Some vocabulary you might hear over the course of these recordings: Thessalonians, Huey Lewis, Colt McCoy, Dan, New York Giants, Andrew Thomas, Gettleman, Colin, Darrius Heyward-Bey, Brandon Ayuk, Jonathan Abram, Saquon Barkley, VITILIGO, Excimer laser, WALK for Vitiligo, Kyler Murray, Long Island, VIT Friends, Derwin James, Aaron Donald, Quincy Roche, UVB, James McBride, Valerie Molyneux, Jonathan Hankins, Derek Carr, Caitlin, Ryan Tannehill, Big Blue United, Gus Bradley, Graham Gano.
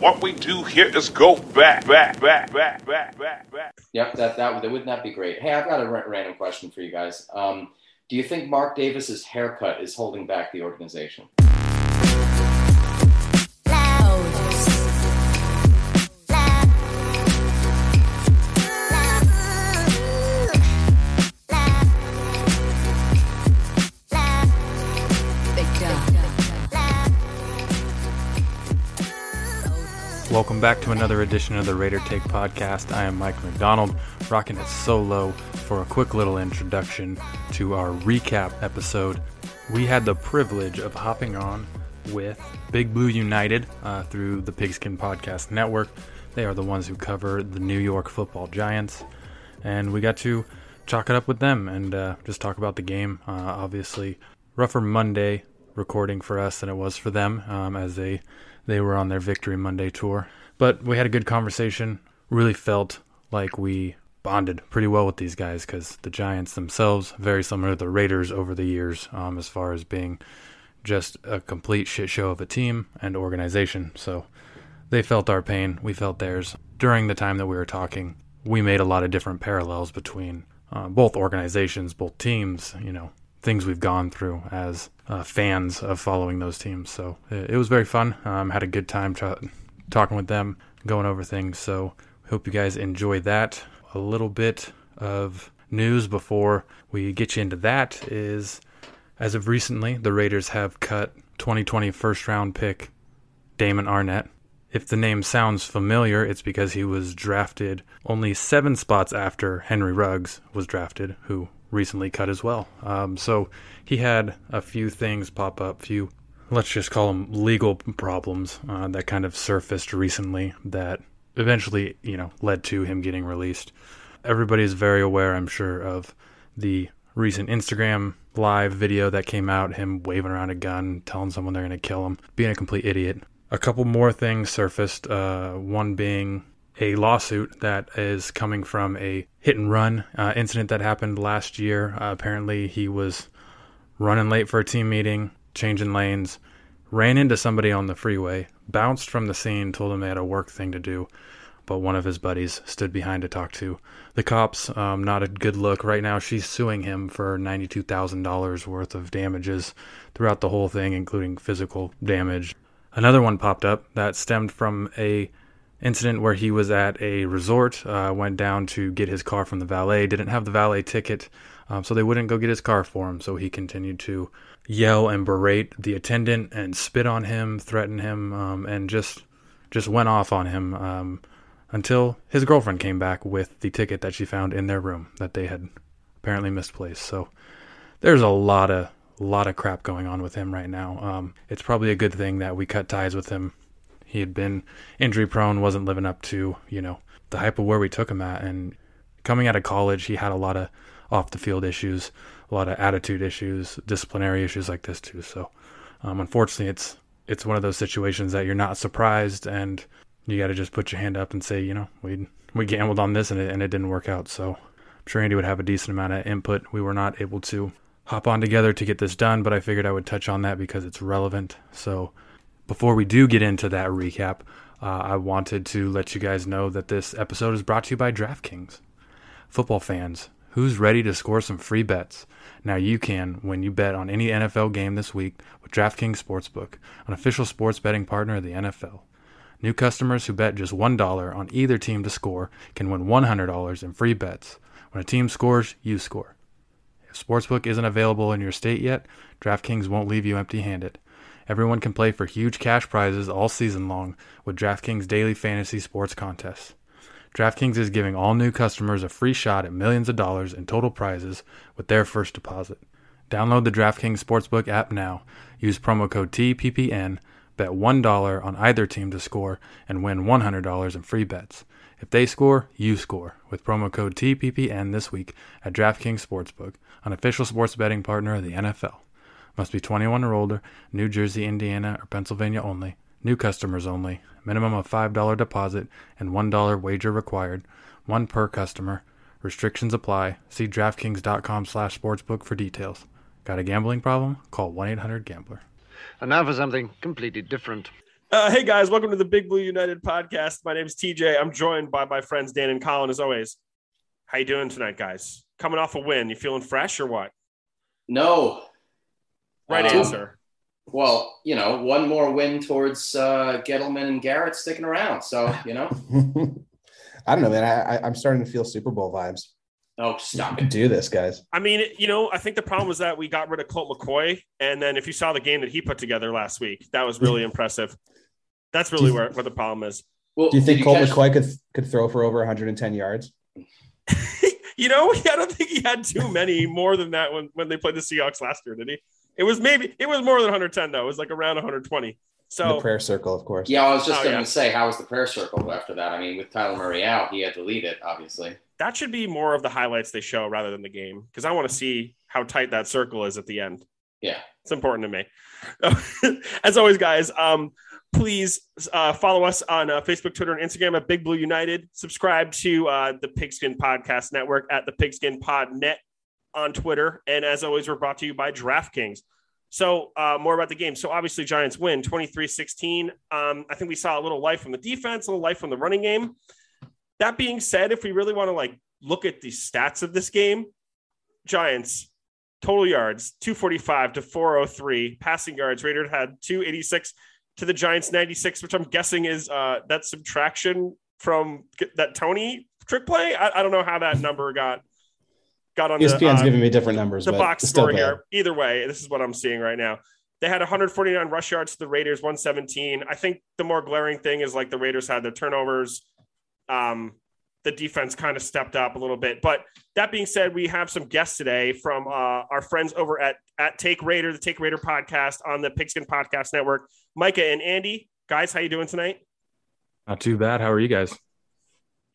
What we do here is go back. Yep, that wouldn't that be great? Hey, I've got a random question for you guys. Do you think Mark Davis's haircut is holding back the organization? Welcome back to another edition of the Raider Take Podcast. I am Mike McDonald, rocking it solo for a quick little introduction to our recap episode. We had the privilege of hopping on with Big Blue United through the Pigskin Podcast Network. They are the ones who cover the New York Football Giants, and we got to chalk it up with them and just talk about the game. Obviously, rougher Monday recording for us than it was for them as they were on their Victory Monday tour. But we had a good conversation. Really felt like we bonded pretty well with these guys because the Giants themselves, very similar to the Raiders over the years, as far as being just a complete shit show of a team and organization. So they felt our pain. We felt theirs. During the time that we were talking, we made a lot of different parallels between both organizations, both teams, you know, things we've gone through as fans of following those teams. So it was very fun. Had a good time talking with them, going over things. So hope you guys enjoy that. A little bit of news before we get you into that is, as of recently, the Raiders have cut 2020 first-round pick Damon Arnett. If the name sounds familiar, it's because he was drafted only 7 spots after Henry Ruggs was drafted, who recently cut as well. So he had a few things pop up, few, let's just call them legal problems that kind of surfaced recently that eventually, you know, led to him getting released. Everybody's very aware, I'm sure, of the recent Instagram live video that came out, him waving around a gun, telling someone they're going to kill him, being a complete idiot. A couple more things surfaced, one being a lawsuit that is coming from a hit-and-run incident that happened last year. Apparently, he was running late for a team meeting, changing lanes, ran into somebody on the freeway, bounced from the scene, told him they had a work thing to do, but one of his buddies stood behind to talk to the cops. Not a good look. Right now, she's suing him for $92,000 worth of damages throughout the whole thing, including physical damage. Another one popped up that stemmed from a incident where he was at a resort, went down to get his car from the valet, didn't have the valet ticket, so they wouldn't go get his car for him. So he continued to yell and berate the attendant and spit on him, threaten him, and just went off on him until his girlfriend came back with the ticket that she found in their room that they had apparently misplaced. So there's a lot of crap going on with him right now. It's probably a good thing that we cut ties with him. He had been injury prone, wasn't living up to, you know, the hype of where we took him at. And coming out of college, he had a lot of off the field issues, a lot of attitude issues, disciplinary issues like this too. So unfortunately, it's one of those situations that you're not surprised, and you got to just put your hand up and say, you know, we gambled on this and it didn't work out. So I'm sure Andy would have a decent amount of input. We were not able to hop on together to get this done, but I figured I would touch on that because it's relevant. So before we do get into that recap, I wanted to let you guys know that this episode is brought to you by DraftKings. Football fans, who's ready to score some free bets? Now you can when you bet on any NFL game this week with DraftKings Sportsbook, an official sports betting partner of the NFL. New customers who bet just $1 on either team to score can win $100 in free bets. When a team scores, you score. If Sportsbook isn't available in your state yet, DraftKings won't leave you empty-handed. Everyone can play for huge cash prizes all season long with DraftKings Daily Fantasy Sports Contests. DraftKings is giving all new customers a free shot at millions of dollars in total prizes with their first deposit. Download the DraftKings Sportsbook app now. Use promo code TPPN, bet $1 on either team to score, and win $100 in free bets. If they score, you score with promo code TPPN this week at DraftKings Sportsbook, an official sports betting partner of the NFL. Must be 21 or older, New Jersey, Indiana, or Pennsylvania only. New customers only. Minimum of $5 deposit and $1 wager required. One per customer. Restrictions apply. See DraftKings.com/sportsbook for details. Got a gambling problem? Call 1-800-GAMBLER. And now for something completely different. Hey guys, welcome to the Big Blue United podcast. My name is TJ. I'm joined by my friends Dan and Colin as always. How you doing tonight, guys? Coming off a win, you feeling fresh or what? No. Right answer. Well, you know, one more win towards Gettleman and Garrett sticking around. So, you know. I don't know, man. I'm starting to feel Super Bowl vibes. Oh, stop it. Do this, guys. I mean, you know, I think the problem was that we got rid of Colt McCoy. And then if you saw the game that he put together last week, that was really impressive. That's really where the problem is. Well, do you think Colt McCoy could throw for over 110 yards? You know, I don't think he had too many more than that when they played the Seahawks last year, did he? It was more than 110, though. It was like around 120. So the prayer circle, of course. Yeah, I was just going to say, how was the prayer circle after that? I mean, with Kyler Murray out, he had to lead it, obviously. That should be more of the highlights they show rather than the game, because I want to see how tight that circle is at the end. Yeah. It's important to me. As always, guys, please follow us on Facebook, Twitter, and Instagram at Big Blue United. Subscribe to the Pigskin Podcast Network at the Pigskin Pod Net on Twitter. And as always, we're brought to you by DraftKings. So more about the game. So obviously Giants win 23-16. I think we saw a little life from the defense, a little life from the running game. That being said, if we really want to like look at the stats of this game, Giants total yards 245 to 403, passing yards Raiders had 286 to the Giants 96, which I'm guessing is that subtraction from that Toney trick play. I don't know how that number got on. ESPN's giving me different numbers. The box score here. Either way, this is what I'm seeing right now. They had 149 rush yards to the Raiders 117. I think the more glaring thing is like the Raiders had their turnovers. The defense kind of stepped up a little bit, but that being said, we have some guests today from our friends over at Take Raider, the Take Raider podcast on the Pigskin Podcast Network. Micah and Andy, guys, how you doing tonight? Not too bad. How are you guys?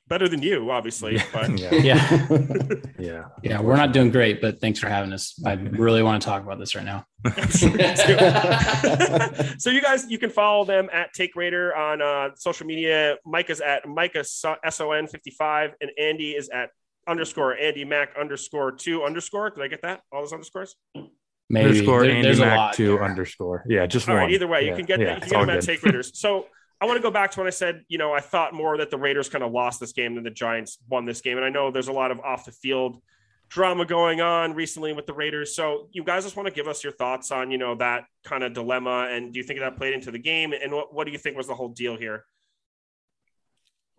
Better than you, obviously. But. Yeah. We're not doing great, but thanks for having us. I really want to talk about this right now. So you guys, you can follow them at Take Raider on social media. Micah's at Micah SON55, and Andy is at _AndyMac_2_ Did I get that? All those underscores? Maybe. Underscore Andy Mac 2_ Yeah, just all one. Right, either way, you can get that. You can get them at Take Raiders. So. I want to go back to when I said, you know, I thought more that the Raiders kind of lost this game than the Giants won this game. And I know there's a lot of off the field drama going on recently with the Raiders. So you guys just want to give us your thoughts on, you know, that kind of dilemma. And do you think that played into the game? And what do you think was the whole deal here?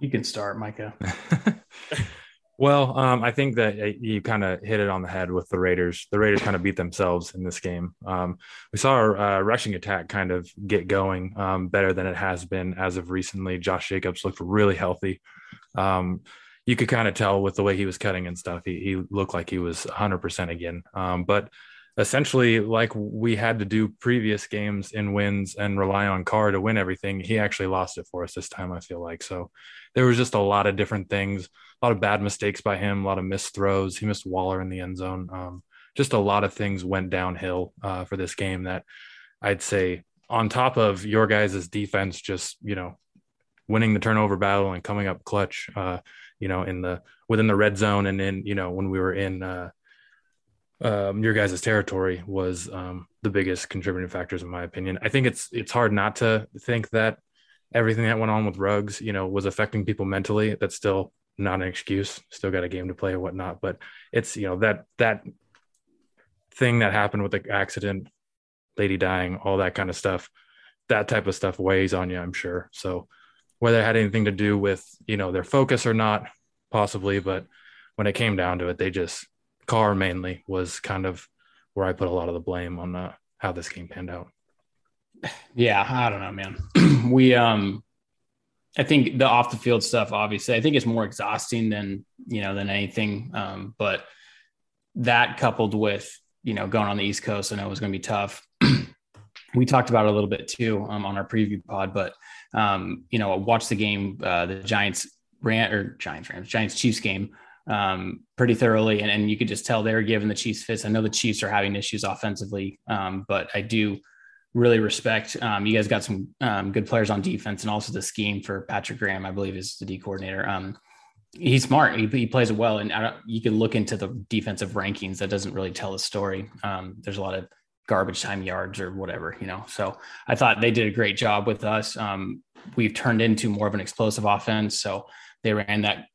You can start, Micah. Well, I think that you kind of hit it on the head with the Raiders. The Raiders kind of beat themselves in this game. We saw our rushing attack kind of get going better than it has been as of recently. Josh Jacobs looked really healthy. You could kind of tell with the way he was cutting and stuff. He looked like he was 100% again. But essentially, like we had to do previous games in wins and rely on Carr to win everything, he actually lost it for us this time, I feel like. So there was just a lot of different things. A lot of bad mistakes by him, a lot of missed throws. He missed Waller in the end zone. Just a lot of things went downhill for this game that I'd say on top of your guys' defense, just, you know, winning the turnover battle and coming up clutch, you know, within the red zone. And then, you know, when we were in your guys' territory was the biggest contributing factors, in my opinion. I think it's hard not to think that everything that went on with Ruggs, you know, was affecting people mentally. That's still not an excuse, still got a game to play and whatnot, but it's, you know, that thing that happened with the accident, lady dying, all that kind of stuff, that type of stuff weighs on you, I'm sure. So whether it had anything to do with, you know, their focus or not, possibly, but when it came down to it, Carr mainly was kind of where I put a lot of the blame on how this game panned out. Yeah. I don't know, man. I think the off the field stuff, obviously, I think it's more exhausting than anything. But that coupled with, you know, going on the East Coast, I know it was going to be tough. We talked about it a little bit too on our preview pod, but you know, watch the game, the Giants Chiefs game pretty thoroughly. And you could just tell they were giving the Chiefs fits. I know the Chiefs are having issues offensively, but I do really respect. You guys got some good players on defense, and also the scheme for Patrick Graham, I believe, is the D coordinator. He's smart. He plays it well, and you can look into the defensive rankings. That doesn't really tell a story. There's a lot of garbage time yards or whatever, you know? So I thought they did a great job with us. We've turned into more of an explosive offense. So they ran that,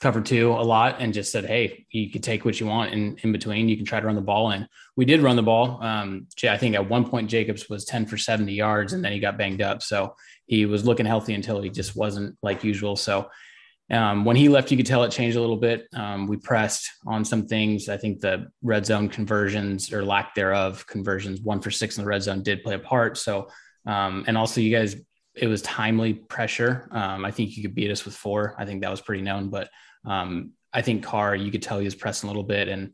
cover two a lot and just said, hey, you can take what you want in between. You can try to run the ball. And we did run the ball. I think at one point Jacobs was 10 for 70 yards and then he got banged up. So he was looking healthy until he just wasn't like usual. So when he left, you could tell it changed a little bit. We pressed on some things. I think the red zone conversions or lack thereof conversions, 1 for 6 in the red zone did play a part. So and also you guys, it was timely pressure. I think you could beat us with 4. I think that was pretty known, but I think Carr, you could tell he was pressing a little bit. And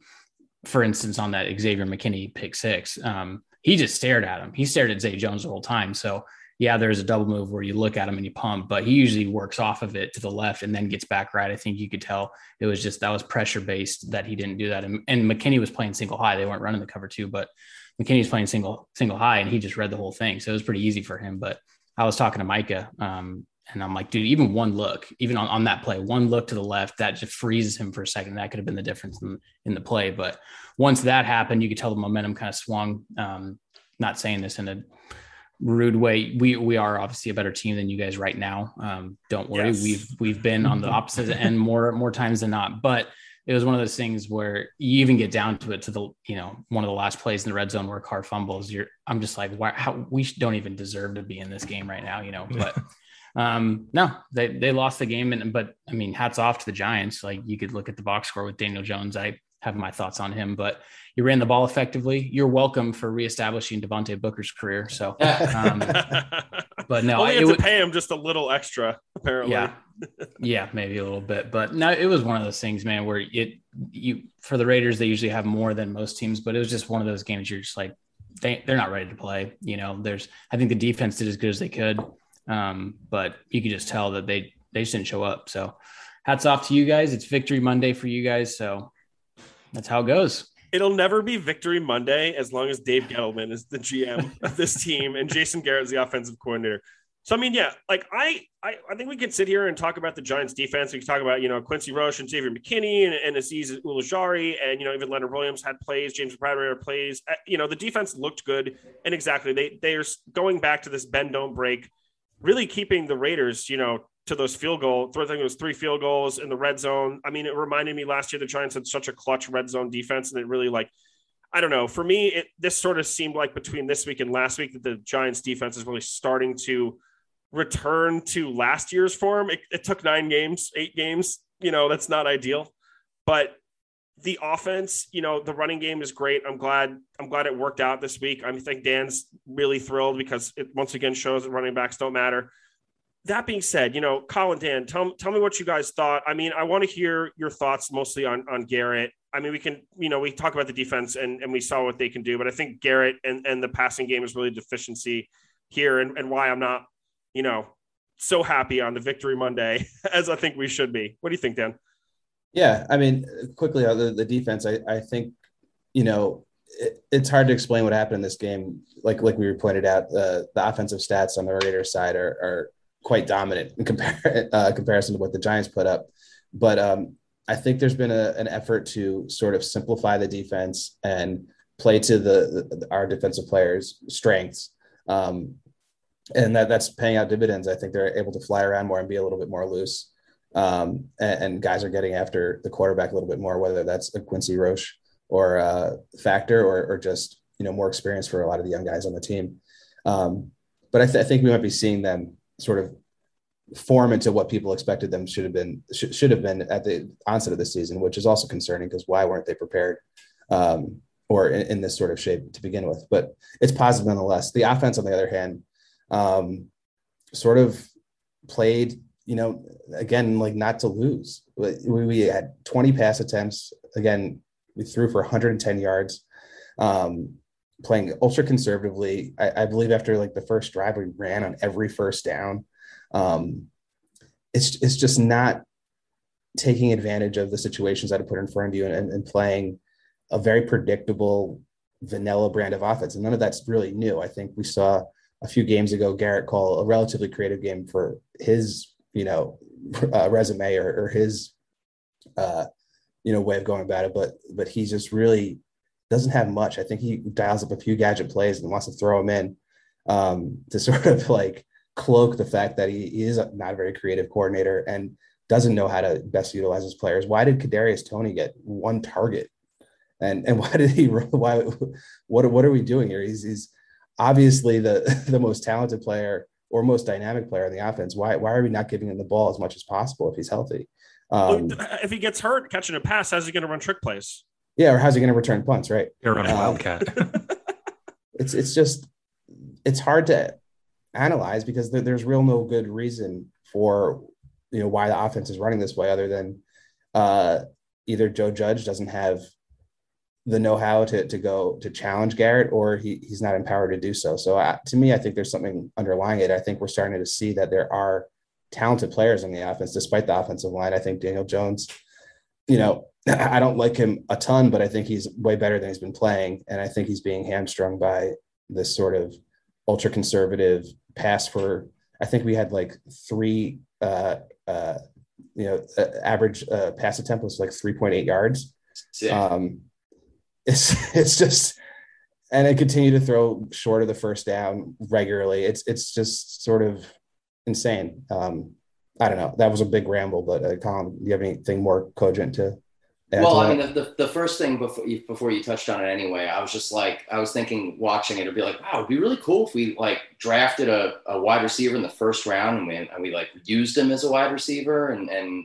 for instance, on that Xavier McKinney pick-6, he just stared at him. He stared at Zay Jones the whole time. So yeah, there's a double move where you look at him and you pump, but he usually works off of it to the left and then gets back right. I think you could tell it was just, that was pressure based that he didn't do that. And McKinney was playing single high. They weren't running the cover two, but McKinney's playing single high and he just read the whole thing. So it was pretty easy for him, but I was talking to Micah, and I'm like, dude, even one look, even on that play, one look to the left, that just freezes him for a second. That could have been the difference in the play. But once that happened, you could tell the momentum kind of swung. Not saying this in a rude way. We are obviously a better team than you guys right now. Don't worry. Yes. We've been on the opposite end more times than not, but it was one of those things where you even get down to it to the, one of the last plays in the red zone where Carr fumbles. I'm just like, why? How we don't even deserve to be in this game right now, but no, they lost the game. But I mean, hats off to the Giants. Like you could look at the box score with Daniel Jones. I have my thoughts on him, but you ran the ball effectively. You're welcome for reestablishing Devontae Booker's career. So, but no, I would pay him just a little extra apparently. Yeah. Yeah, maybe a little bit, but no, it was one of those things, man, where for the Raiders, they usually have more than most teams, but it was just one of those games. You're just like, they're not ready to play. I think the defense did as good as they could. But you could just tell that they just didn't show up. So hats off to you guys. It's Victory Monday for you guys. So that's how it goes. It'll never be Victory Monday as long as Dave Gettleman is the GM of this team and Jason Garrett is the offensive coordinator. So, I mean, yeah, like I think we could sit here and talk about the Giants defense. We could talk about, Quincy Roche and Xavier McKinney and Azeez Ojulari and, even Leonard Williams had plays, James McBride had plays, the defense looked good. And exactly, they are going back to this bend, don't break, really keeping the Raiders, to those field goals. I think it was 3 field goals in the red zone. I mean, it reminded me last year, the Giants had such a clutch red zone defense and it really I don't know. For me, this sort of seemed like between this week and last week that the Giants defense is really starting to return to last year's form. It took 8 games, that's not ideal, but the offense, the running game is great. I'm glad it worked out this week. I think Dan's really thrilled because it once again shows that running backs don't matter. That being said, Colin, Dan, tell me what you guys thought. I mean, I want to hear your thoughts mostly on Garrett. I mean, we can, we talk about the defense and we saw what they can do, but I think Garrett and the passing game is really a deficiency here and why I'm not, so happy on the Victory Monday as I think we should be. What do you think, Dan? Yeah. I mean, quickly on the defense, I think, it's hard to explain what happened in this game. Like we pointed out, the offensive stats on the Raiders side are quite dominant in comparison to what the Giants put up. But I think there's been an effort to sort of simplify the defense and play to our defensive players' strengths. And that's paying out dividends. I think they're able to fly around more and be a little bit more loose. And guys are getting after the quarterback a little bit more, whether that's a Quincy Roche or Factor or just, more experience for a lot of the young guys on the team. But I think we might be seeing them sort of form into what people expected them should have been at the onset of the season, which is also concerning because why weren't they prepared? Or in this sort of shape to begin with, but it's positive nonetheless. The offense, on the other hand, sort of played, again, like not to lose. We had 20 pass attempts. Again, we threw for 110 yards, playing ultra conservatively. I believe after the first drive, we ran on every first down. It's just not taking advantage of the situations that are put in front of you and playing a very predictable vanilla brand of offense. And none of that's really new. I think we saw a few games ago, Garrett called a relatively creative game for his, resume or his, way of going about it. But he just really doesn't have much. I think he dials up a few gadget plays and wants to throw them in to sort of like cloak the fact that he is not a very creative coordinator and doesn't know how to best utilize his players. Why did Kadarius Toney get one target? And why did he, what are we doing here? He's obviously the most talented player or most dynamic player on the offense. Why are we not giving him the ball as much as possible if he's healthy? If he gets hurt catching a pass, how's he going to run trick plays? Yeah, or how's he going to return punts, right? You're on a wildcat. It's just, it's hard to analyze because there's real no good reason for, you know, why the offense is running this way other than either Joe Judge doesn't have the know-how to go to challenge Garrett or he's not empowered to do so. So to me, I think there's something underlying it. I think we're starting to see that there are talented players in the offense, despite the offensive line. I think Daniel Jones, you know, I don't like him a ton, but I think he's way better than he's been playing. And I think he's being hamstrung by this sort of ultra conservative pass for, I think we had like three, average pass attempt was like 3.8 yards. It's just, and I continue to throw short of the first down regularly. It's just sort of insane. I don't know. That was a big ramble, but Colin, do you have anything more cogent to add? Well, I mean, the first thing before you touched on it anyway, I was just like, I was thinking watching it, it'd be like, wow, it'd be really cool if we like drafted a wide receiver in the first round and we like used him as a wide receiver and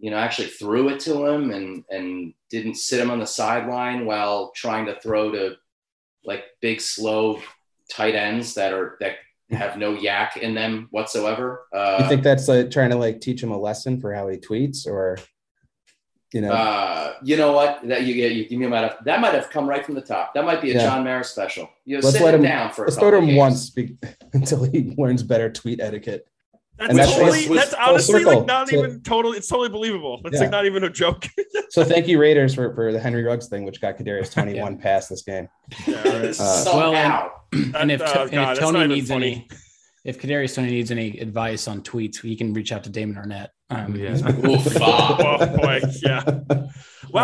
you know, actually threw it to him and didn't sit him on the sideline while trying to throw to like big, slow tight ends that have no yak in them whatsoever. You think that's like trying to like teach him a lesson for how he tweets or, you know, that might've come right from the top. That might be a John Maris special. You know, let's let him down for a couple of games. Let's throw him once until he learns better tweet etiquette. That's honestly like not even totally. It's totally believable. It's like not even a joke. So thank you Raiders for the Henry Ruggs thing, which got Kadarius 21 pass this game. Yeah, right. If Toney needs if Kadarius Toney needs any advice on tweets, he can reach out to Damon Arnett. Wow,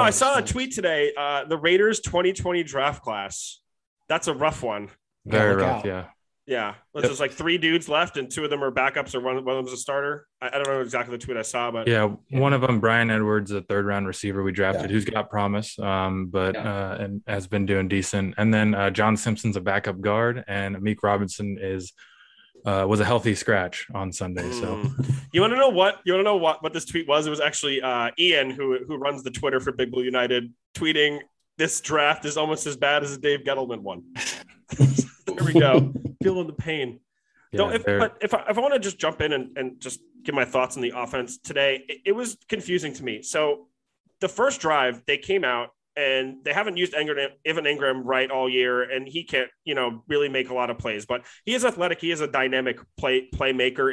I saw a tweet today. The Raiders 2020 draft class. That's a rough one. Very rough. Out. Yeah. Yeah, there's like three dudes left, and two of them are backups, or one of them's a starter. I don't know exactly the tweet I saw, but one of them, Brian Edwards, the third-round receiver we drafted, who's got promise, and has been doing decent. And then John Simpson's a backup guard, and Amik Robinson was a healthy scratch on Sunday. So you want to know what this tweet was? It was actually Ian, who runs the Twitter for Big Blue United, tweeting this draft is almost as bad as the Dave Gettleman one. There we go. Feeling the pain. Yeah, if I want to just jump in and just give my thoughts on the offense today, it was confusing to me. So the first drive, they came out and they haven't used Evan Engram right all year, and he can't, you know, really make a lot of plays. But he is athletic. He is a dynamic playmaker.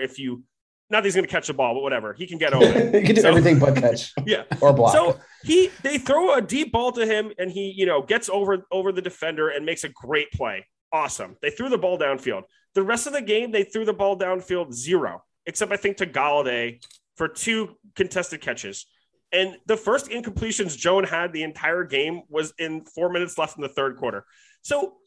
Not that he's going to catch the ball, but whatever. He can get over it. He can do everything but catch. Yeah. Or block. So they throw a deep ball to him, and he, you know, gets over the defender and makes a great play. Awesome. They threw the ball downfield. The rest of the game, they threw the ball downfield zero, except I think to Galladay for two contested catches. And the first incompletions Jones had the entire game was in 4 minutes left in the third quarter. So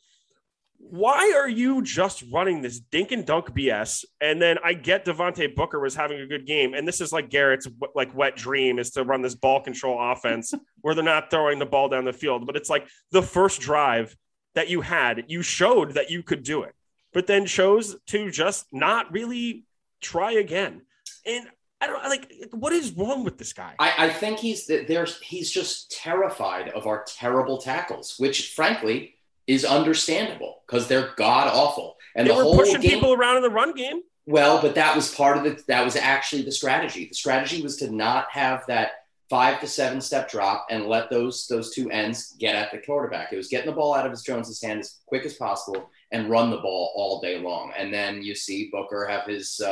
why are you just running this dink and dunk BS? And then I get Devontae Booker was having a good game. And this is like Garrett's like wet dream is to run this ball control offense where they're not throwing the ball down the field. But it's like the first drive that you had, you showed that you could do it, but then chose to just not really try again. And I don't like, what is wrong with this guy? I think he's just terrified of our terrible tackles, which frankly is understandable because they're god awful. And they were pushing people around in the run game. Well, but that was part of it. That was actually the strategy. The strategy was to not have that 5 to 7 step drop and let those two ends get at the quarterback. It was getting the ball out of Jones' hand as quick as possible and run the ball all day long. And then you see Booker have his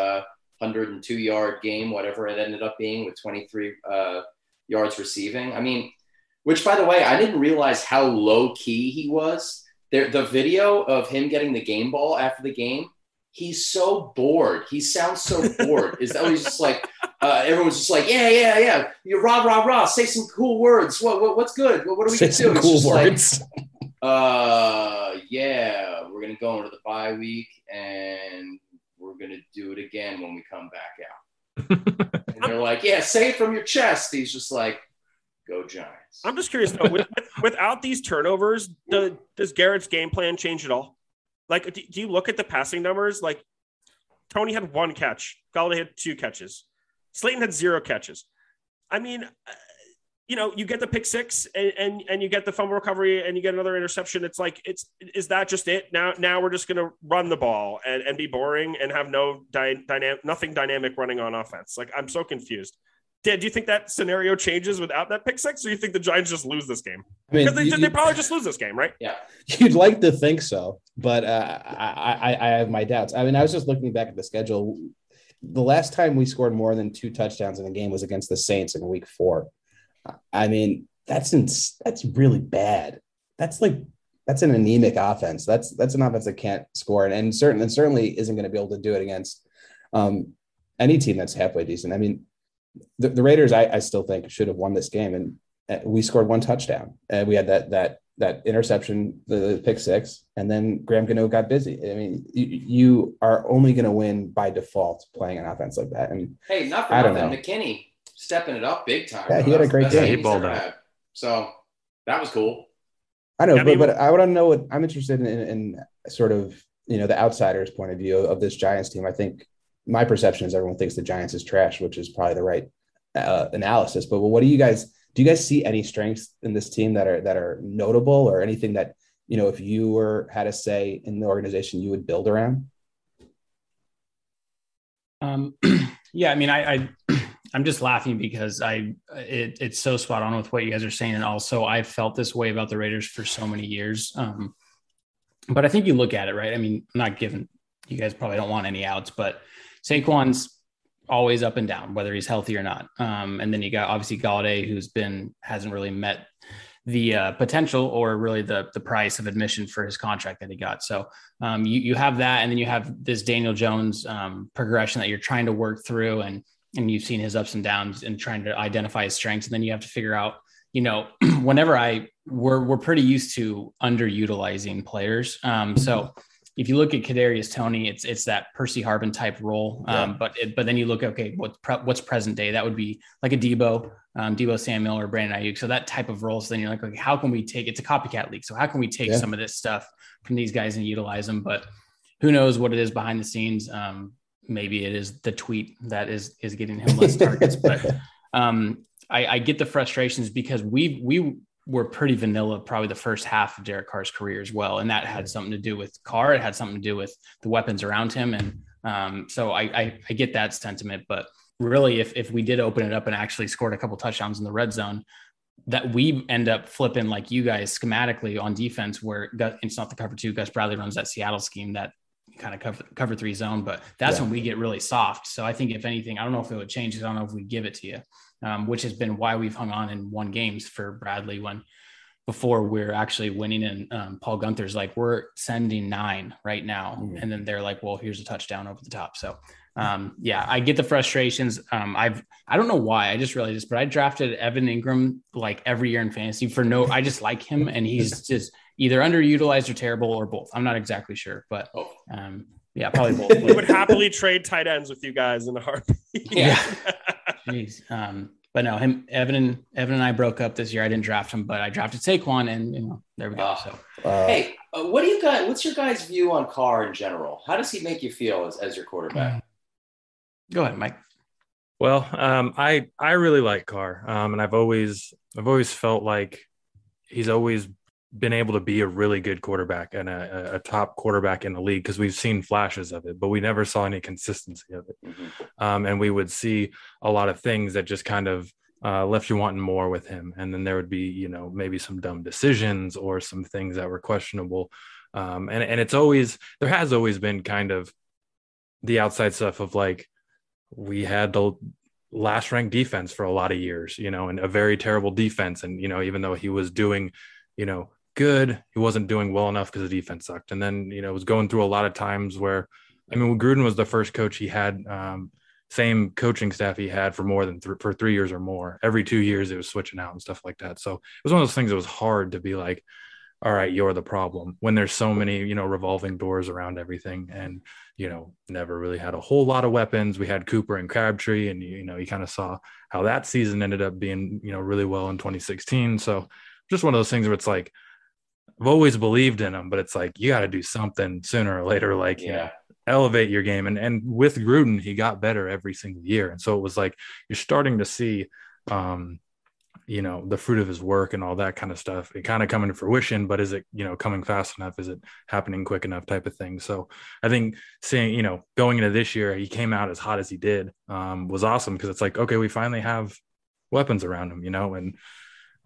102-yard game, whatever it ended up being, with 23 yards receiving. I mean, which, by the way, I didn't realize how low-key he was. The video of him getting the game ball after the game, he's so bored. He sounds so bored. He's just like, everyone's just like, yeah. You rah, say some cool words. What's good? What are we going to do? Some cool words. Like, yeah, we're going to go into the bye week and we're going to do it again when we come back out. And they're like, yeah, say it from your chest. He's just like, go Giants. I'm just curious, though, without these turnovers, does Garrett's game plan change at all? Like, do you look at the passing numbers? Like, Toney had one catch. Galladay had two catches. Slayton had zero catches. I mean, you get the pick six and you get the fumble recovery and you get another interception. It's like, is that just it? Now we're just going to run the ball and be boring and have no nothing dynamic running on offense. Like, I'm so confused. Dan, do you think that scenario changes without that pick six, or you think the Giants just lose this game? Because they probably just lose this game, right? Yeah, you'd like to think so, but I have my doubts. I mean, I was just looking back at the schedule. The last time we scored more than two touchdowns in a game was against the Saints in Week 4. I mean, that's really bad. That's an anemic offense. That's an offense that can't score, and certainly isn't going to be able to do it against any team that's halfway decent. I mean, the Raiders, I still think, should have won this game, and we scored one touchdown. And we had that interception, the pick six, and then Graham Gano got busy. I mean, you are only going to win by default playing an offense like that. And hey, not for nothing, McKinney stepping it up big time. Yeah, he had a great game. He balled out. So that was cool. I know, but I want to know what I'm interested in sort of, the outsider's point of view of this Giants team. I think my perception is everyone thinks the Giants is trash, which is probably the right analysis. But what do you guys see any strengths in this team that are notable, or anything that, if you had a say in the organization, you would build around? Yeah, I mean, I'm just laughing because it's so spot on with what you guys are saying. And also I've felt this way about the Raiders for so many years. But I think you look at it, right? I mean, I'm not giving, you guys probably don't want any outs, but Saquon's always up and down, whether he's healthy or not. And then you got obviously Galladay, who's hasn't really met the potential, or really the price of admission for his contract that he got. So you have that, and then you have this Daniel Jones progression that you're trying to work through, and you've seen his ups and downs and trying to identify his strengths. And then you have to figure out, we're pretty used to underutilizing players. So if you look at Kadarius Toney, it's that Percy Harvin type role. Yeah. But then you look, okay, what's present day? That would be like a Debo Samuel or Brandon Ayuk. So that type of role. So then you're like, okay, how can we take, it's a copycat league. So how can we take some of this stuff from these guys and utilize them? But who knows what it is behind the scenes. Maybe it is the tweet that is getting him less targets, but I get the frustrations because we were pretty vanilla probably the first half of Derek Carr's career as well. And that had something to do with Carr. It had something to do with the weapons around him. And so I get that sentiment, but really if we did open it up and actually scored a couple touchdowns in the red zone, that we end up flipping like you guys schematically on defense, where it's not the cover 2, Gus Bradley runs that Seattle scheme that kind of cover 3 zone, but that's when we get really soft. So I think if anything, I don't know if it would change. I don't know if we give it to you, which has been why we've hung on and won games for Bradley when before we're actually winning. And Paul Gunther's like, we're sending 9 right now. Mm-hmm. And then they're like, well, here's a touchdown over the top. So I get the frustrations. I don't know why, I just realized this, but I drafted Evan Engram like every year in fantasy I just like him. And he's just either underutilized or terrible or both. I'm not exactly sure, but probably both. We would happily trade tight ends with you guys in a heartbeat. Yeah. Jeez. But no, Evan and I broke up this year. I didn't draft him, but I drafted Saquon, and there we go. Hey, what's your guys' view on Carr in general? How does he make you feel as your quarterback? Go ahead, Mike. Well, I really like Carr, and I've always felt like he's always been able to be a really good quarterback and a top quarterback in the league, because we've seen flashes of it, but we never saw any consistency of it. And we would see a lot of things that just kind of left you wanting more with him. And then there would be, maybe some dumb decisions or some things that were questionable. And it's always, there has always been kind of the outside stuff of like, we had the last ranked defense for a lot of years, and a very terrible defense. And, even though he was doing, good, he wasn't doing well enough because the defense sucked. And then, it was going through a lot of times where, I mean, Gruden was the first coach he had same coaching staff he had for more than for 3 years or more. Every 2 years it was switching out and stuff like that. So it was one of those things that was hard to be like, all right, you're the problem, when there's so many, you know, revolving doors around everything. And, you know, never really had a whole lot of weapons. We had Cooper and Crabtree, and, you know, you kind of saw how that season ended up being, you know, really well in 2016. So just one of those things where it's like, I've always believed in him, but it's like, you got to do something sooner or later, like, yeah, you know, elevate your game. And with Gruden, he got better every single year. And so it was like, you're starting to see, you know, the fruit of his work and all that kind of stuff, it kind of coming to fruition, but is it, you know, coming fast enough? Is it happening quick enough type of thing? So I think seeing, you know, going into this year, he came out as hot as he did, was awesome. Cause it's like, okay, we finally have weapons around him, you know? And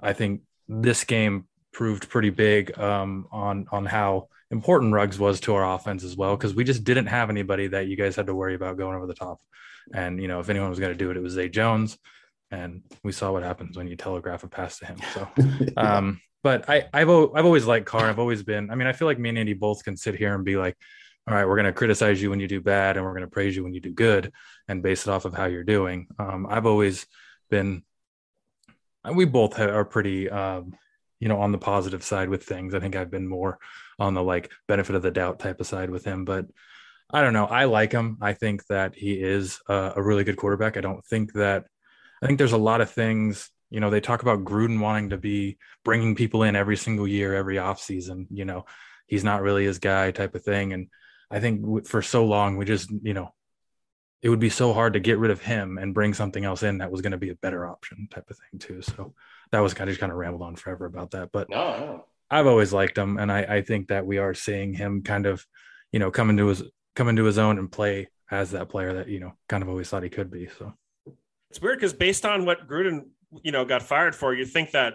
I think this game proved pretty big, on how important Ruggs was to our offense as well. Cause we just didn't have anybody that you guys had to worry about going over the top. And, you know, if anyone was going to do it, it was Zay Jones. And we saw what happens when you telegraph a pass to him. So, but I've always liked Carr. I've always been, I mean, I feel like me and Andy both can sit here and be like, all right, we're going to criticize you when you do bad, and we're going to praise you when you do good, and base it off of how you're doing. I've always been, we both are pretty, you know, on the positive side with things. I think I've been more on the like benefit of the doubt type of side with him, but I don't know. I like him. I think that he is a really good quarterback. I think there's a lot of things, you know, they talk about Gruden wanting to be bringing people in every single year, every offseason, you know, he's not really his guy type of thing. And I think for so long, we just, you know, it would be so hard to get rid of him and bring something else in that was going to be a better option type of thing too. So that was kind of rambled on forever about that, but no. I've always liked him. And I think that we are seeing him kind of, you know, come into his own and play as that player that, you know, kind of always thought he could be. So. It's weird because based on what Gruden, you know, got fired for, you'd think that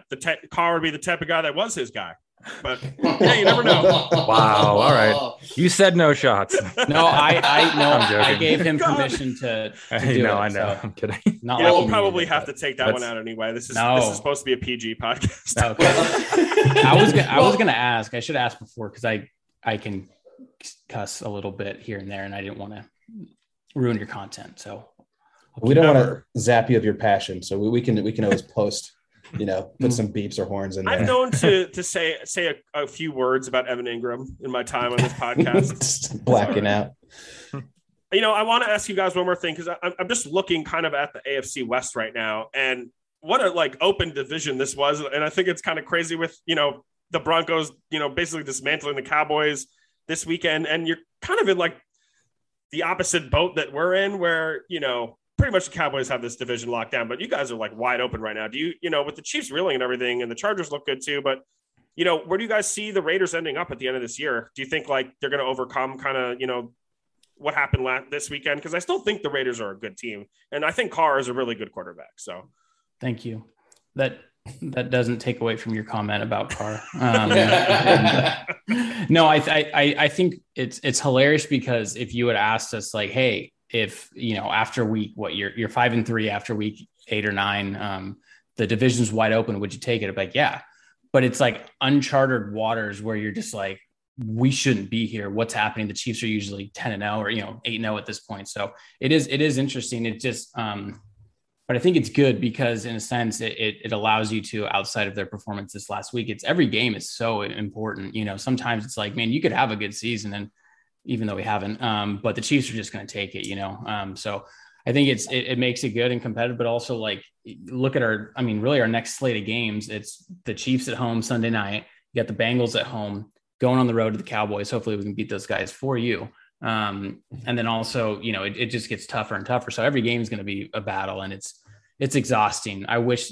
Carr would be the type of guy that was his guy. But yeah, you never know. Wow. All right. You said no shots. No, I gave him permission to do it. I know. So. I'm kidding. Not yeah, like we'll probably have to take that one out anyway. This is supposed to be a PG podcast. Okay. I was going to ask. I should ask before because I can cuss a little bit here and there, and I didn't want to ruin your content. So. We don't want to zap you of your passion, so we can always post, you know, put some beeps or horns in there. I'm known to say a few words about Evan Engram in my time on this podcast. Blacking out. You know, I want to ask you guys one more thing, because I'm just looking kind of at the AFC West right now, and what a like open division this was. And I think it's kind of crazy with, you know, the Broncos, you know, basically dismantling the Cowboys this weekend, and you're kind of in like the opposite boat that we're in, where, you know, pretty much the Cowboys have this division locked down, but you guys are like wide open right now. Do you know, with the Chiefs reeling and everything, and the Chargers look good too, but, you know, where do you guys see the Raiders ending up at the end of this year? Do you think like they're going to overcome kind of, you know, what happened this weekend? Cause I still think the Raiders are a good team, and I think Carr is a really good quarterback. So thank you. That doesn't take away from your comment about Carr. No, I think it's hilarious, because if you had asked us like, hey, if, you know, after week, what, you're 5-3 after week 8 or 9, the division's wide open, would you take it? I'm like, yeah, but it's like uncharted waters where you're just like, we shouldn't be here. What's happening? The Chiefs are usually 10-0 or, you know, 8-0 at this point. So it is interesting. It just, but I think it's good because in a sense, it allows you to, outside of their performance this last week, it's every game is so important. You know, sometimes it's like, man, you could have a good season, and even though we haven't, but the Chiefs are just going to take it, you know? So I think it makes it good and competitive, but also like look at really our next slate of games. It's the Chiefs at home Sunday night. You got the Bengals at home, going on the road to the Cowboys. Hopefully we can beat those guys for you. And then also, you know, it just gets tougher and tougher. So every game is going to be a battle, and it's exhausting. I wish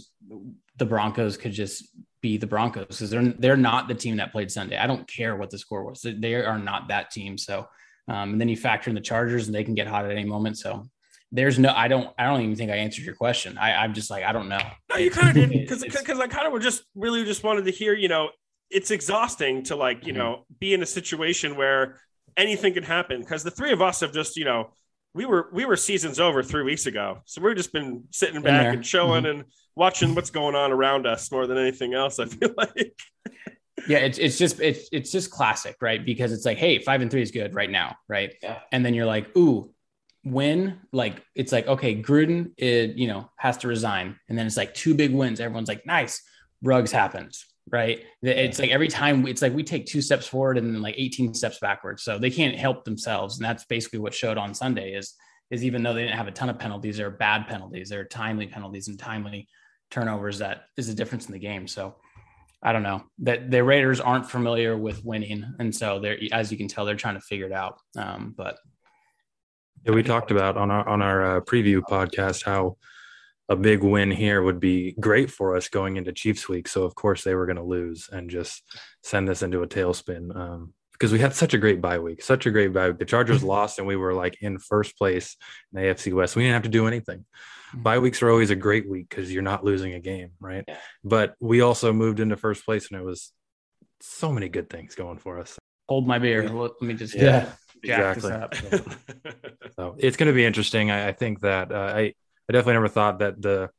the Broncos could just be the Broncos, because they're not the team that played Sunday. I don't care what the score was. They are not that team. So, and then you factor in the Chargers, and they can get hot at any moment. So there's no, I don't even think I answered your question. I'm just like, I don't know. No, you kind of did, because I kind of just really just wanted to hear, you know, it's exhausting to like, you know, be in a situation where anything could happen. Cause the three of us have just, you know, we were seasons over 3 weeks ago. So we've just been sitting back and chilling and watching what's going on around us more than anything else, I feel like. Yeah, it's just classic, right? Because it's like, hey, 5-3 is good right now, right? Yeah. And then you're like, ooh, win, like, it's like, okay, Gruden, it, you know, has to resign. And then it's like two big wins. Everyone's like, nice. Ruggs happens, right? It's like every time it's like we take 2 steps forward and then like 18 steps backwards. So they can't help themselves. And that's basically what showed on Sunday is even though they didn't have a ton of penalties, they're bad penalties. They're timely penalties and timely turnovers. That is the difference in the game. So I don't know that the Raiders aren't familiar with winning. And so they're, as you can tell, they're trying to figure it out. But yeah, we talked about on our preview podcast, how a big win here would be great for us going into Chiefs week. So of course they were going to lose and just send this into a tailspin because we had such a great bye week, The Chargers lost and we were like in first place in the AFC West. We didn't have to do anything. Mm-hmm. Bye weeks are always a great week because you're not losing a game, right? Yeah. But we also moved into first place and it was so many good things going for us. Hold my beer. Yeah. Let me just exactly. So it's going to be interesting. I think that I definitely never thought that the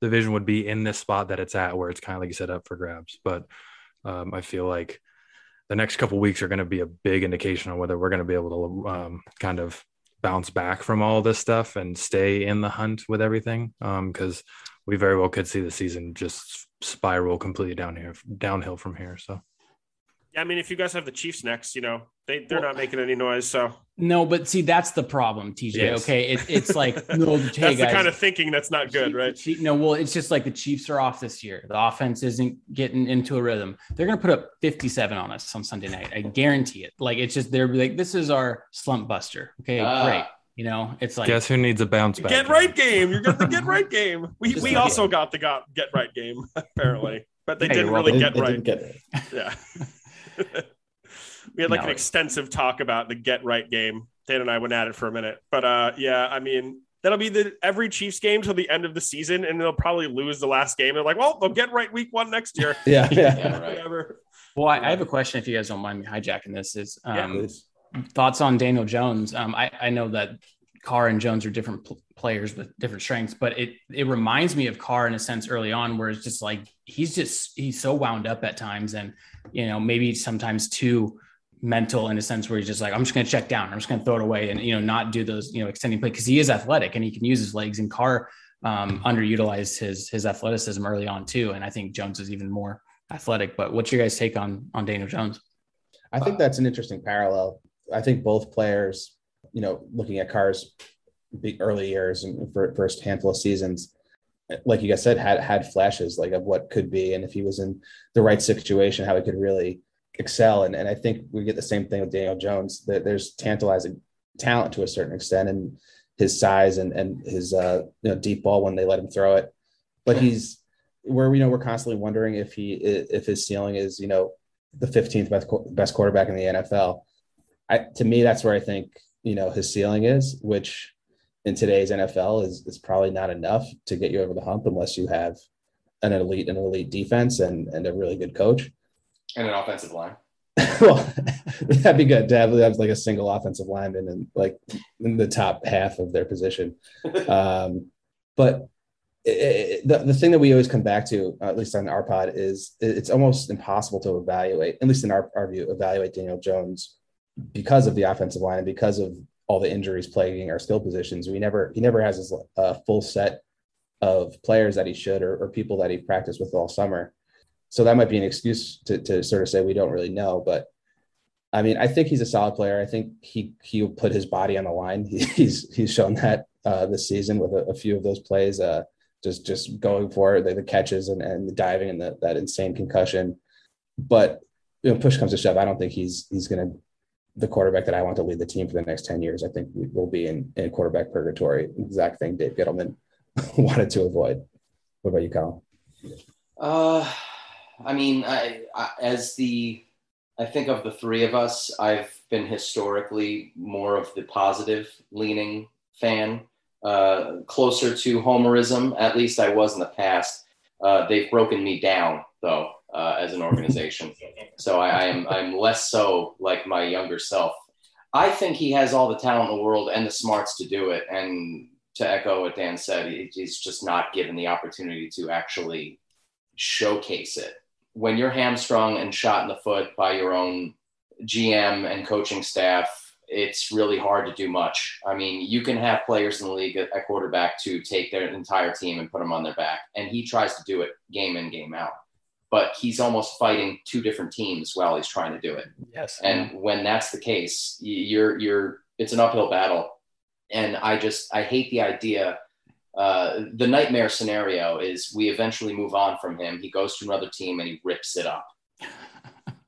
division would be in this spot that it's at, where it's kind of like set up for grabs. But I feel like the next couple of weeks are going to be a big indication on whether we're going to be able to kind of bounce back from all this stuff and stay in the hunt with everything. Because we very well could see the season just spiral completely downhill from here. So. Yeah, I mean, if you guys have the Chiefs next, you know, they're not making any noise. So no, but see, that's the problem, TJ. Yes. Okay, it's like no, hey, that's the kind of thinking that's not good, right? No, well, it's just like the Chiefs are off this year. The offense isn't getting into a rhythm. They're going to put up 57 on us on Sunday night. I guarantee it. Like it's just they're like, this is our slump buster. Okay, great. You know, it's like guess who needs a bounce back? Get right game. You got the get right game. We also got the get right game apparently, but they didn't really get right. Yeah. We had an extensive talk about the get right game. Dan and I went at it for a minute, but yeah, I mean, that'll be every Chiefs game till the end of the season. And they'll probably lose the last game. They're like, well, they'll get right week one next year. Whatever. Well, I have a question. If you guys don't mind me hijacking this is thoughts on Daniel Jones. I know that Carr and Jones are different players with different strengths, but it reminds me of Carr in a sense early on, where it's just like, he's so wound up at times. And, you know, maybe sometimes too mental in a sense where he's just like, I'm just going to check down. I'm just going to throw it away and, you know, not do those, you know, extending play. Cause he is athletic and he can use his legs, and Carr underutilized his athleticism early on too. And I think Jones is even more athletic, but what's your guys' take on Daniel Jones? I think that's an interesting parallel. I think both players, you know, looking at Carr's big early years and first handful of seasons, like you guys said, had flashes like of what could be. And if he was in the right situation, how he could really excel. And I think we get the same thing with Daniel Jones, that there's tantalizing talent to a certain extent and his size and his deep ball when they let him throw it. But he's where, you know, we're constantly wondering if his ceiling is, you know, the 15th best quarterback in the NFL. To me, that's where I think, you know, his ceiling is, which in today's NFL is probably not enough to get you over the hump unless you have an elite defense and a really good coach. And an offensive line. Well, that'd be good to have like a single offensive lineman and like in the top half of their position. But the thing that we always come back to, at least on our pod, is it's almost impossible to evaluate, at least in our view, evaluate Daniel Jones because of the offensive line and because of all the injuries plaguing our skill positions. He never has his full set of players that he should, or people that he practiced with all summer. So that might be an excuse to sort of say, we don't really know, but I mean, I think he's a solid player. I think he'll put his body on the line. He's shown that this season with a few of those plays, just going for it, the catches and the diving and that insane concussion. But you know, push comes to shove, I don't think he's going to, the quarterback that I want to lead the team for the next 10 years. I think we will be in quarterback purgatory. Exact thing Dave Gettleman wanted to avoid. What about you, Colin? I mean, I think of the three of us, I've been historically more of the positive leaning fan, closer to homerism. At least I was in the past. They've broken me down though. As an organization. So I'm less so like my younger self. I think he has all the talent in the world and the smarts to do it. And to echo what Dan said, he's just not given the opportunity to actually showcase it. When you're hamstrung and shot in the foot by your own GM and coaching staff it's really hard to do much. I mean, you can have players in the league at quarterback to take their entire team and put them on their back, and he tries to do it game in, game out. But he's almost fighting two different teams while he's trying to do it. Yes. And when that's the case, it's an uphill battle. And I hate the idea. The nightmare scenario is we eventually move on from him. He goes to another team and he rips it up.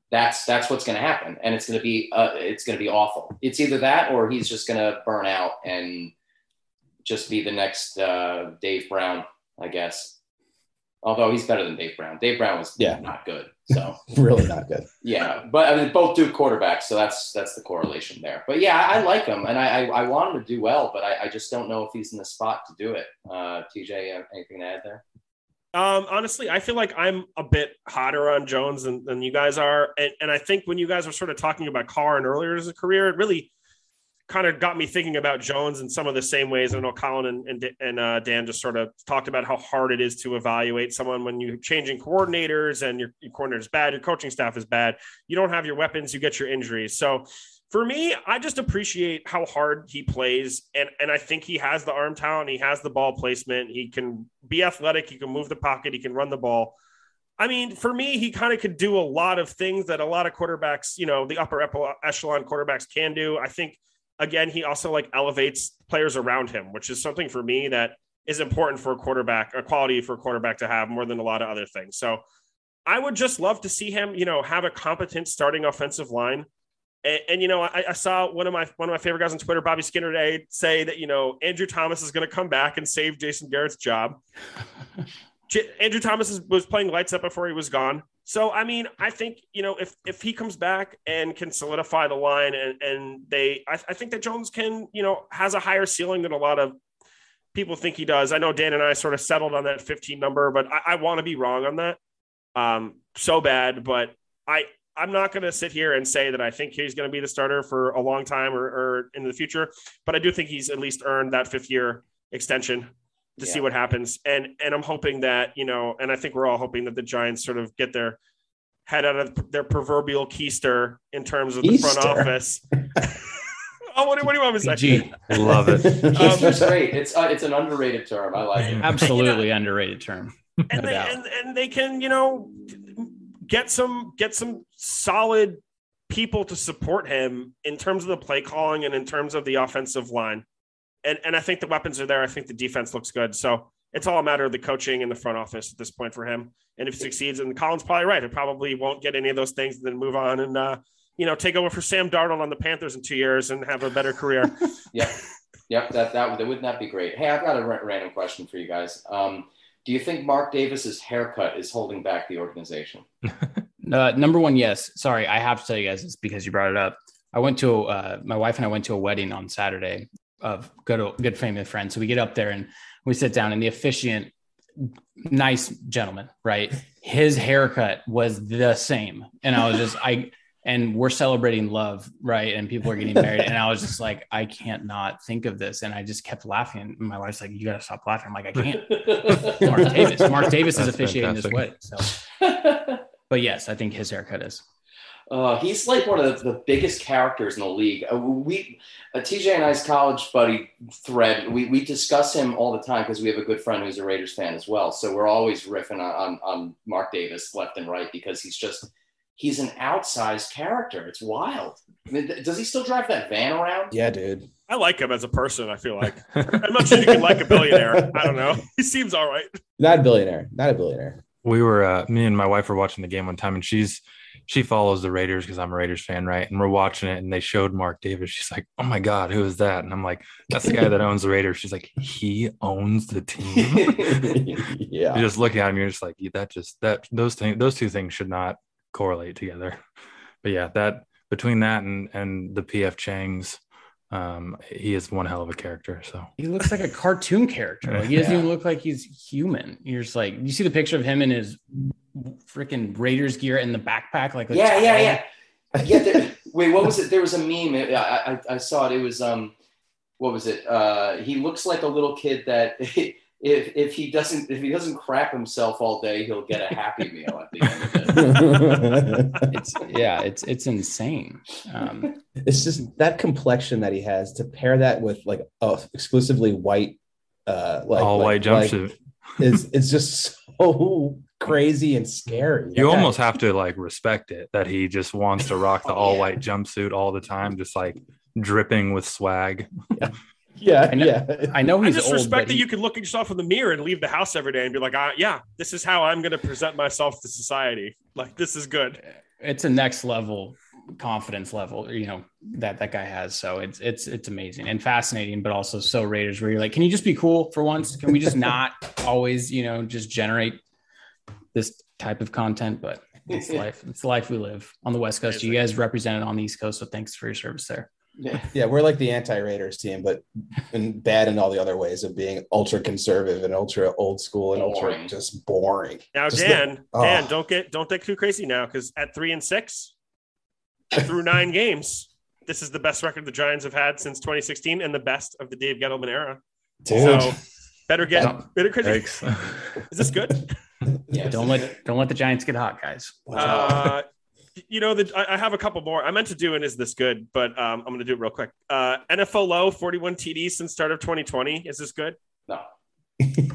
That's what's going to happen. And it's going to be awful. It's either that or he's just going to burn out and just be the next Dave Brown, I guess. Although he's better than Dave Brown. Dave Brown was not good. So really not good. Yeah. But I mean, both do quarterbacks. So that's the correlation there, but yeah, I like him and I want him to do well, but I just don't know if he's in the spot to do it. TJ, anything to add there? Honestly, I feel like I'm a bit hotter on Jones than you guys are. And I think when you guys were sort of talking about Carr and earlier in his career, it really kind of got me thinking about Jones in some of the same ways. I know Colin and Dan just sort of talked about how hard it is to evaluate someone when you're changing coordinators and your coordinator's bad, your coaching staff is bad. You don't have your weapons, you get your injuries. So for me, I just appreciate how hard he plays. And I think he has the arm talent. He has the ball placement. He can be athletic. He can move the pocket. He can run the ball. I mean, for me, he kind of could do a lot of things that a lot of quarterbacks, you know, the upper echelon quarterbacks can do. I think, again, he also like elevates players around him, which is something for me that is important for a quarterback, a quality for a quarterback to have more than a lot of other things. So I would just love to see him, you know, have a competent starting offensive line. And you know, I saw one of my favorite guys on Twitter, Bobby Skinner, today say that, you know, Andrew Thomas is going to come back and save Jason Garrett's job. Andrew Thomas was playing lights up before he was gone. So, I mean, I think, you know, if he comes back and can solidify the line and I think that Jones can, you know, has a higher ceiling than a lot of people think he does. I know Dan and I sort of settled on that 15 number, but I want to be wrong on that so bad, but I'm not going to sit here and say that I think he's going to be the starter for a long time or in the future, but I do think he's at least earned that 5th-year extension to see what happens. And I'm hoping that, you know, and I think we're all hoping that the Giants sort of get their head out of their proverbial keister in terms of the front office. Oh, what do you want me to say? I love it. It's great. It's an underrated term. I like it. Absolutely, you know, underrated term. And they can, you know, get some solid people to support him in terms of the play calling and in terms of the offensive line. And I think the weapons are there. I think the defense looks good. So it's all a matter of the coaching and the front office at this point for him. And if he succeeds, and Colin's probably right, he probably won't get any of those things and then move on and, you know, take over for Sam Darnold on the Panthers in 2 years and have a better career. Yep. That wouldn't that be great? Hey, I've got a random question for you guys. Do you think Mark Davis's haircut is holding back the organization? Number one, yes. Sorry, I have to tell you guys this because you brought it up. I went to my wife and I went to a wedding on Saturday of good family friends. So we get up there and we sit down, and the officiant, nice gentleman, right? His haircut was the same, and I was just and we're celebrating love, right? And people are getting married. And I was just like, I can't not think of this. And I just kept laughing. And my wife's like, you got to stop laughing. I'm like, I can't. Mark Davis is officiating this wedding. So. But yes, I think his haircut is. He's like one of the biggest characters in the league. TJ and I's college buddy thread, we discuss him all the time because we have a good friend who's a Raiders fan as well. So we're always riffing on Mark Davis left and right because he's an outsized character. It's wild. I mean, does he still drive that van around? Yeah, dude. I like him as a person, I feel like. I'm not sure you can like a billionaire. I don't know. He seems all right. Not a billionaire. We were, me and my wife were watching the game one time, and she follows the Raiders because I'm a Raiders fan, right? And we're watching it, and they showed Mark Davis. She's like, oh, my God, who is that? And I'm like, that's the guy that owns the Raiders. She's like, he owns the team? Yeah. You're just looking at him, you're just like, those two things should not correlate together. But yeah, that between that and the PF Chang's, he is one hell of a character. So he looks like a cartoon character. Like, he doesn't even look like he's human. You're just like, you see the picture of him in his freaking Raiders gear in the backpack. Like, yeah. Wait, what was it? There was a meme. I saw it. It was, what was it? He looks like a little kid that if he doesn't crap himself all day, he'll get a happy meal at the end of it. It's insane. It's just that complexion that he has to pair that with exclusively white, all white jumpsuit. It's just so crazy and scary. You almost have to respect it that he just wants to rock the all white jumpsuit all the time, just dripping with swag. Yeah. Yeah, I know he's old. I just respect that you can look at yourself in the mirror and leave the house every day and be like, this is how I'm going to present myself to society. This is good. It's a next level confidence level, that guy has. So it's amazing and fascinating, but also so Raiders, where you're like, can you just be cool for once? Can we just not always, just generate this type of content? But it's life. It's the life we live on the West Coast. You guys represented on the East Coast, so thanks for your service there. Yeah, we're the anti-Raiders team, but bad in all the other ways of being ultra conservative and ultra old school and ultra just boring. Now, just Dan, don't get too crazy now, because at 3-6 through 9 games, this is the best record the Giants have had since 2016 and the best of the Dave Gettleman era. Dude. So better crazy. Is this good? Yeah, don't let the Giants get hot, guys. I have a couple more. I meant to do an Is This Good, but I'm going to do it real quick. NFL low, 41 TDs since start of 2020. Is this good? No.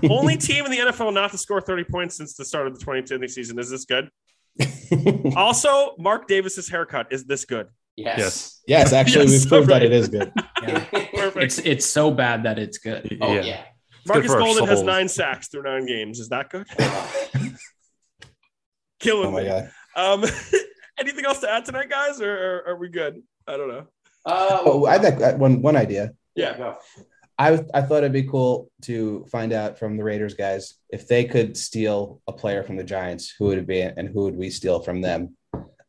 Only team in the NFL not to score 30 points since the start of the 2020 season. Is this good? Also, Mark Davis's haircut. Is this good? Yes. Actually, yes, we've proved that it is good. Yeah. Perfect. It's so bad that it's good. Oh, yeah. Marcus Golden has 9 sacks through 9 games. Is that good? Killing me. Oh, my God. Anything else to add tonight, guys, or are we good? I don't know. I have that one idea. Yeah, go. I thought it'd be cool to find out from the Raiders guys if they could steal a player from the Giants, who would it be, and who would we steal from them?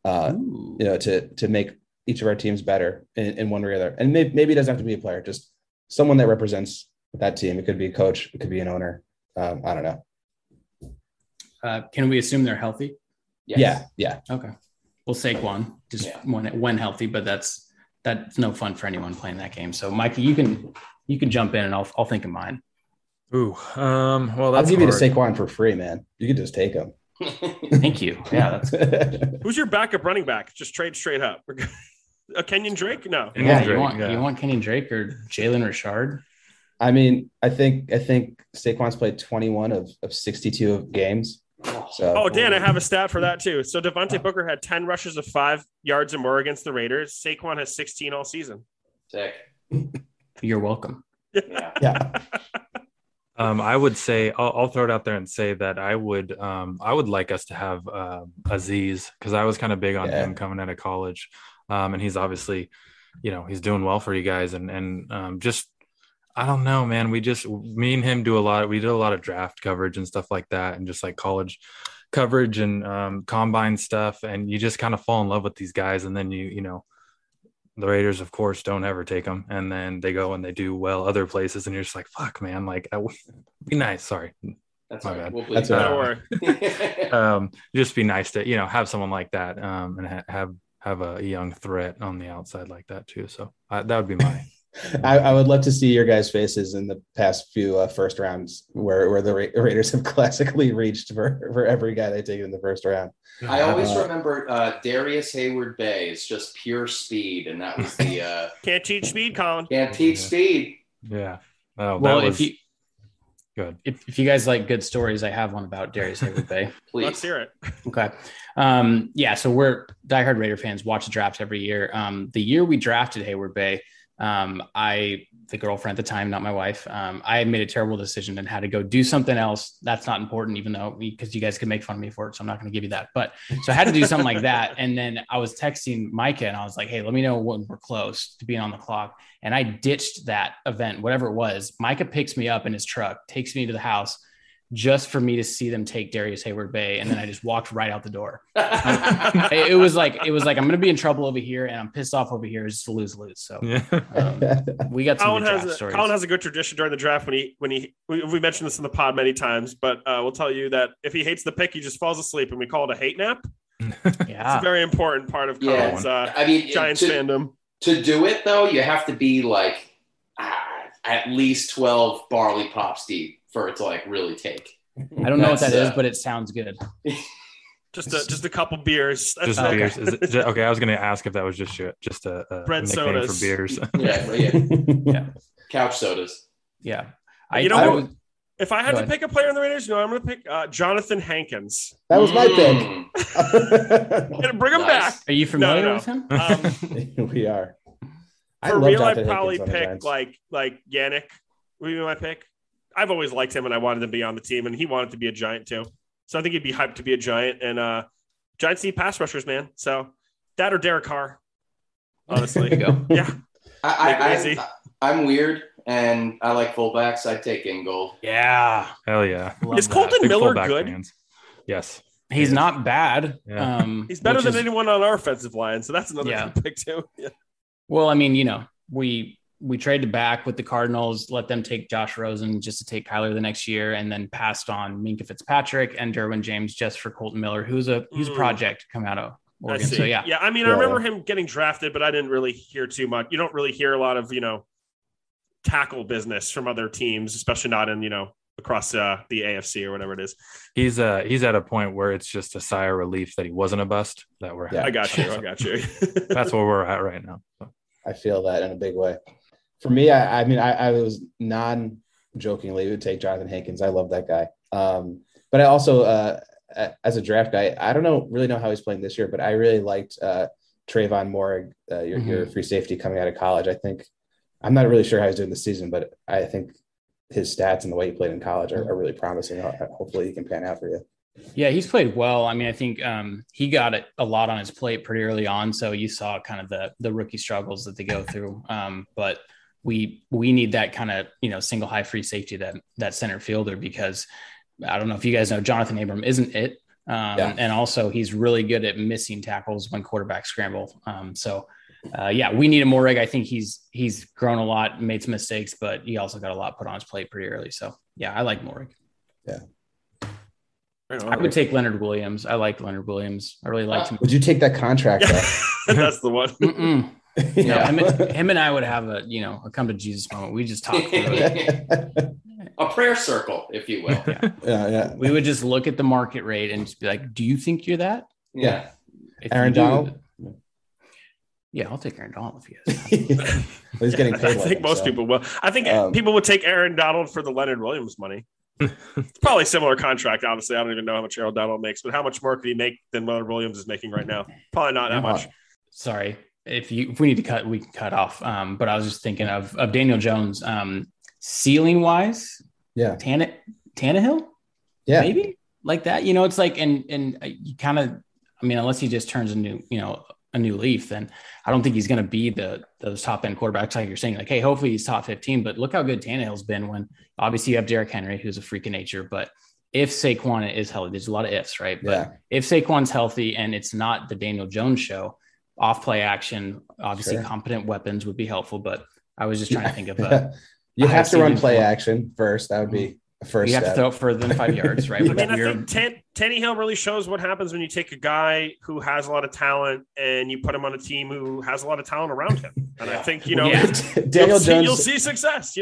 To make each of our teams better in one way or other. And maybe it doesn't have to be a player, just someone that represents that team. It could be a coach, it could be an owner. I don't know. Can we assume they're healthy? Yes. Yeah. Okay. Well, Saquon, when healthy, but that's no fun for anyone playing that game. So, Mikey, you can jump in, and I'll think of mine. Ooh, well, that's I'll give hard. You to Saquon for free, man. You can just take him. Thank you. Yeah, that's good. Who's your backup running back? Just trade straight up. A Kenyan Drake? No. You want Kenyan Drake or Jalen Richard? I mean, I think Saquon's played 21 of 62 games. So, Dan, I have a stat for that too. So Devontae Booker had 10 rushes of 5 yards or more against the Raiders. Saquon has 16 all season. Sick. You're welcome. Yeah. I would say I'll throw it out there and say that I would like us to have Azeez, because I was kind of big on him coming out of college, and he's obviously, he's doing well for you guys, and just. I don't know, man. Me and him did a lot of draft coverage and stuff like that, and just college coverage and combine stuff. And you just kind of fall in love with these guys. And then the Raiders, of course, don't ever take them. And then they go and they do well other places. And you're just like, fuck, man. Be nice. Sorry. That's my bad. That's all right. Just be nice to, have someone like that, and have a young threat on the outside like that too. So that would be my. I would love to see your guys' faces in the past few first rounds where the Raiders have classically reached for every guy they take in the first round. I always remember Darrius Heyward-Bey is just pure speed, and that was the can't teach speed, Colin. Can't teach speed. Yeah. Oh, well, good. If you guys like good stories, I have one about Darrius Heyward-Bey. Please. Let's hear it. Okay. So we're diehard Raider fans, watch the draft every year. The year we drafted Heyward-Bey, the girlfriend at the time, not my wife, I had made a terrible decision and had to go do something else. That's not important, even though because you guys could make fun of me for it. So I'm not going to give you that, but so I had to do something like that. And then I was texting Micah and I was like, hey, let me know when we're close to being on the clock. And I ditched that event, whatever it was. Micah picks me up in his truck, takes me to the house just for me to see them take Darrius Heyward-Bey. And then I just walked right out the door. It was like, I'm going to be in trouble over here and I'm pissed off over here. It's just a lose-lose. So we got some stories. Colin has a good tradition during the draft we mentioned this in the pod many times, but we'll tell you that if he hates the pick, he just falls asleep and we call it a hate nap. It's a very important part of Colin's Giants fandom. To do it though, you have to be at least 12 barley pops deep. for it to like really take. I don't know what that is, but it sounds good. Just a couple beers. That's just beers. Is it, okay, I was going to ask if that was just a bread sodas for beers. Yeah. Couch sodas. Yeah. If I had to pick a player in the Raiders, I'm going to pick Jonathan Hankins. That was my pick. I'm going to bring him back. Are you familiar with him? We are. For real, I'd probably pick like Yannick would be my pick. I've always liked him, and I wanted him to be on the team, and he wanted to be a Giant too. So I think he'd be hyped to be a Giant. And Giants need pass rushers, man. So that or Derek Carr, honestly. There you go. Yeah. I'm weird. And I like fullbacks. I take Ingold. Yeah. Hell yeah. Is Colton Miller good? Fans. Yes. He's not bad. Yeah. He's better than anyone on our offensive line. So that's another good pick too. Yeah. Well, I mean, we traded back with the Cardinals, let them take Josh Rosen just to take Kyler the next year, and then passed on Minkah Fitzpatrick and Derwin James just for Colton Miller, who's a project coming out of Oregon. So yeah. Yeah. I mean, I remember him getting drafted, but I didn't really hear too much. You don't really hear a lot of, tackle business from other teams, especially not in across the AFC or whatever it is. He's at a point where it's just a sigh of relief that he wasn't a bust that we're having. I got you That's where we're at right now. I feel that in a big way. For me, I was non-jokingly would take Jonathan Hankins. I love that guy, but I also as a draft guy, I don't really know how he's playing this year, but I really liked Trayvon Moehrig, your free safety coming out of college. I think I'm not really sure how he's doing this season, but I think his stats and the way he played in college are really promising. Hopefully he can pan out for you. Yeah, he's played well. I mean, I think he got a lot on his plate pretty early on. So you saw kind of the rookie struggles that they go through. But we need that kind of, single high free safety, that center fielder, because I don't know if you guys know, Jonathan Abram isn't it. And also he's really good at missing tackles when quarterbacks scramble. We need a Moehrig. I think he's grown a lot, made some mistakes, but he also got a lot put on his plate pretty early. So I like Moehrig. Yeah. I would take Leonard Williams. I like Leonard Williams. I really liked him. Would you take that contract? Yeah. That's the one. Yeah. Him and I would have a come to Jesus moment. We just talk through it. A prayer circle, if you will. Yeah. Yeah. We would just look at the market rate and just be like, do you think you're that? Yeah. Aaron Donald. Yeah, I'll take Aaron Donald if he has. He's getting paid. I think most people will. I think people would take Aaron Donald for the Leonard Williams money. It's probably a similar contract, obviously. I don't even know how much Aaron Donald makes, but how much more could he make than Leonard Williams is making right now? Probably not that much. Sorry. If we need to cut, we can cut off. But I was just thinking of Daniel Jones. Ceiling-wise, yeah. Tannehill? Yeah. Maybe? Like that? It's like, and you kind of, unless he just turns a new leaf, then I don't think he's going to be those top end quarterbacks like you're saying. Like, hey, hopefully he's top 15, but look how good Tannehill's been when obviously you have Derrick Henry, who's a freak of nature. But if Saquon is healthy, there's a lot of ifs, right? But if Saquon's healthy and it's not the Daniel Jones show, off play action, obviously competent weapons would be helpful. But I was just trying to think of you have to run play action first. That would be a first. You have to throw it further than 5 yards, right? Tannehill really shows what happens when you take a guy who has a lot of talent and you put him on a team who has a lot of talent around him. And I think, Daniel Jones, you'll see success,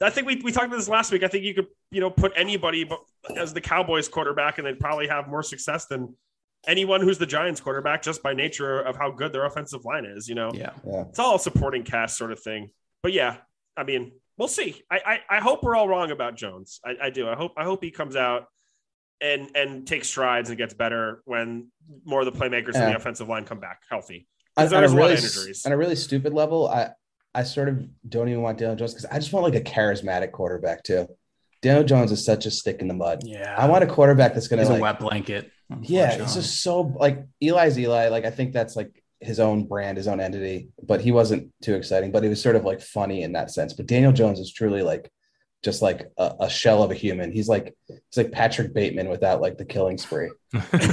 I think we talked about this last week. I think you could, put anybody as the Cowboys quarterback and they'd probably have more success than anyone who's the Giants quarterback just by nature of how good their offensive line is, Yeah. It's all a supporting cast sort of thing. But we'll see. I hope we're all wrong about Jones. I do. I hope he comes out and take strides and gets better when more of the playmakers in the offensive line come back healthy. On a really stupid level, I sort of don't even want Daniel Jones because I just want like a charismatic quarterback too. Daniel Jones is such a stick in the mud. Yeah, I want a quarterback that's going to a wet blanket. Yeah, it's just so like Eli's Eli. Like I think that's like his own brand, his own entity. But he wasn't too exciting. But he was sort of like funny in that sense. But Daniel Jones is truly like just like a shell of a human. He's like Patrick Bateman without like the killing spree. What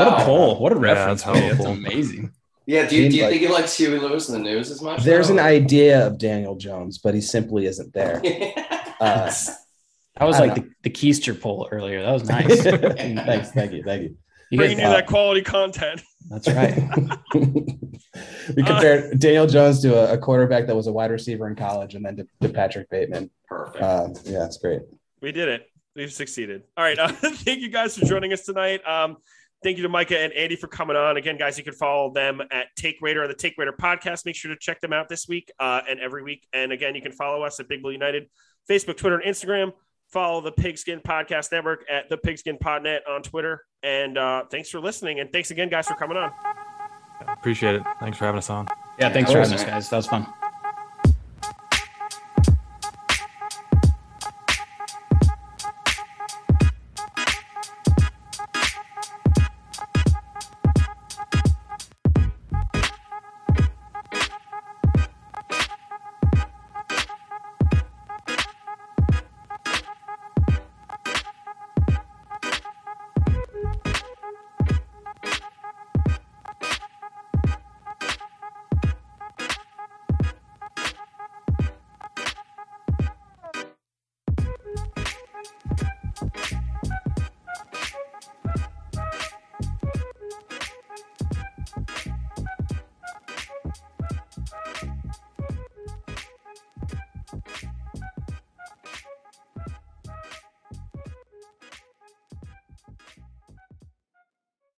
a poll. What a reference. That's amazing. Yeah. Do you think he likes Huey Lewis in the news as much? There's an idea of Daniel Jones, but he simply isn't there. That was like the Keister poll earlier. That was nice. Thanks. Thank you. Bringing you that quality content. That's right. We compared Daniel Jones to a quarterback that was a wide receiver in college and then to Patrick Bateman. Perfect. Yeah, that's great. We did it. We've succeeded. All right. Thank you guys for joining us tonight. Thank you to Micah and Andy for coming on. Again, guys, you can follow them at Take Raider or the Take Raider podcast. Make sure to check them out this week and every week. And again, you can follow us at Big Blue United, Facebook, Twitter, and Instagram. Follow the Pigskin Podcast Network at the Pigskin Podnet on Twitter. And thanks for listening. And thanks again, guys, for coming on. Appreciate it. Thanks for having us on. Yeah, thanks for having us, guys. That was fun.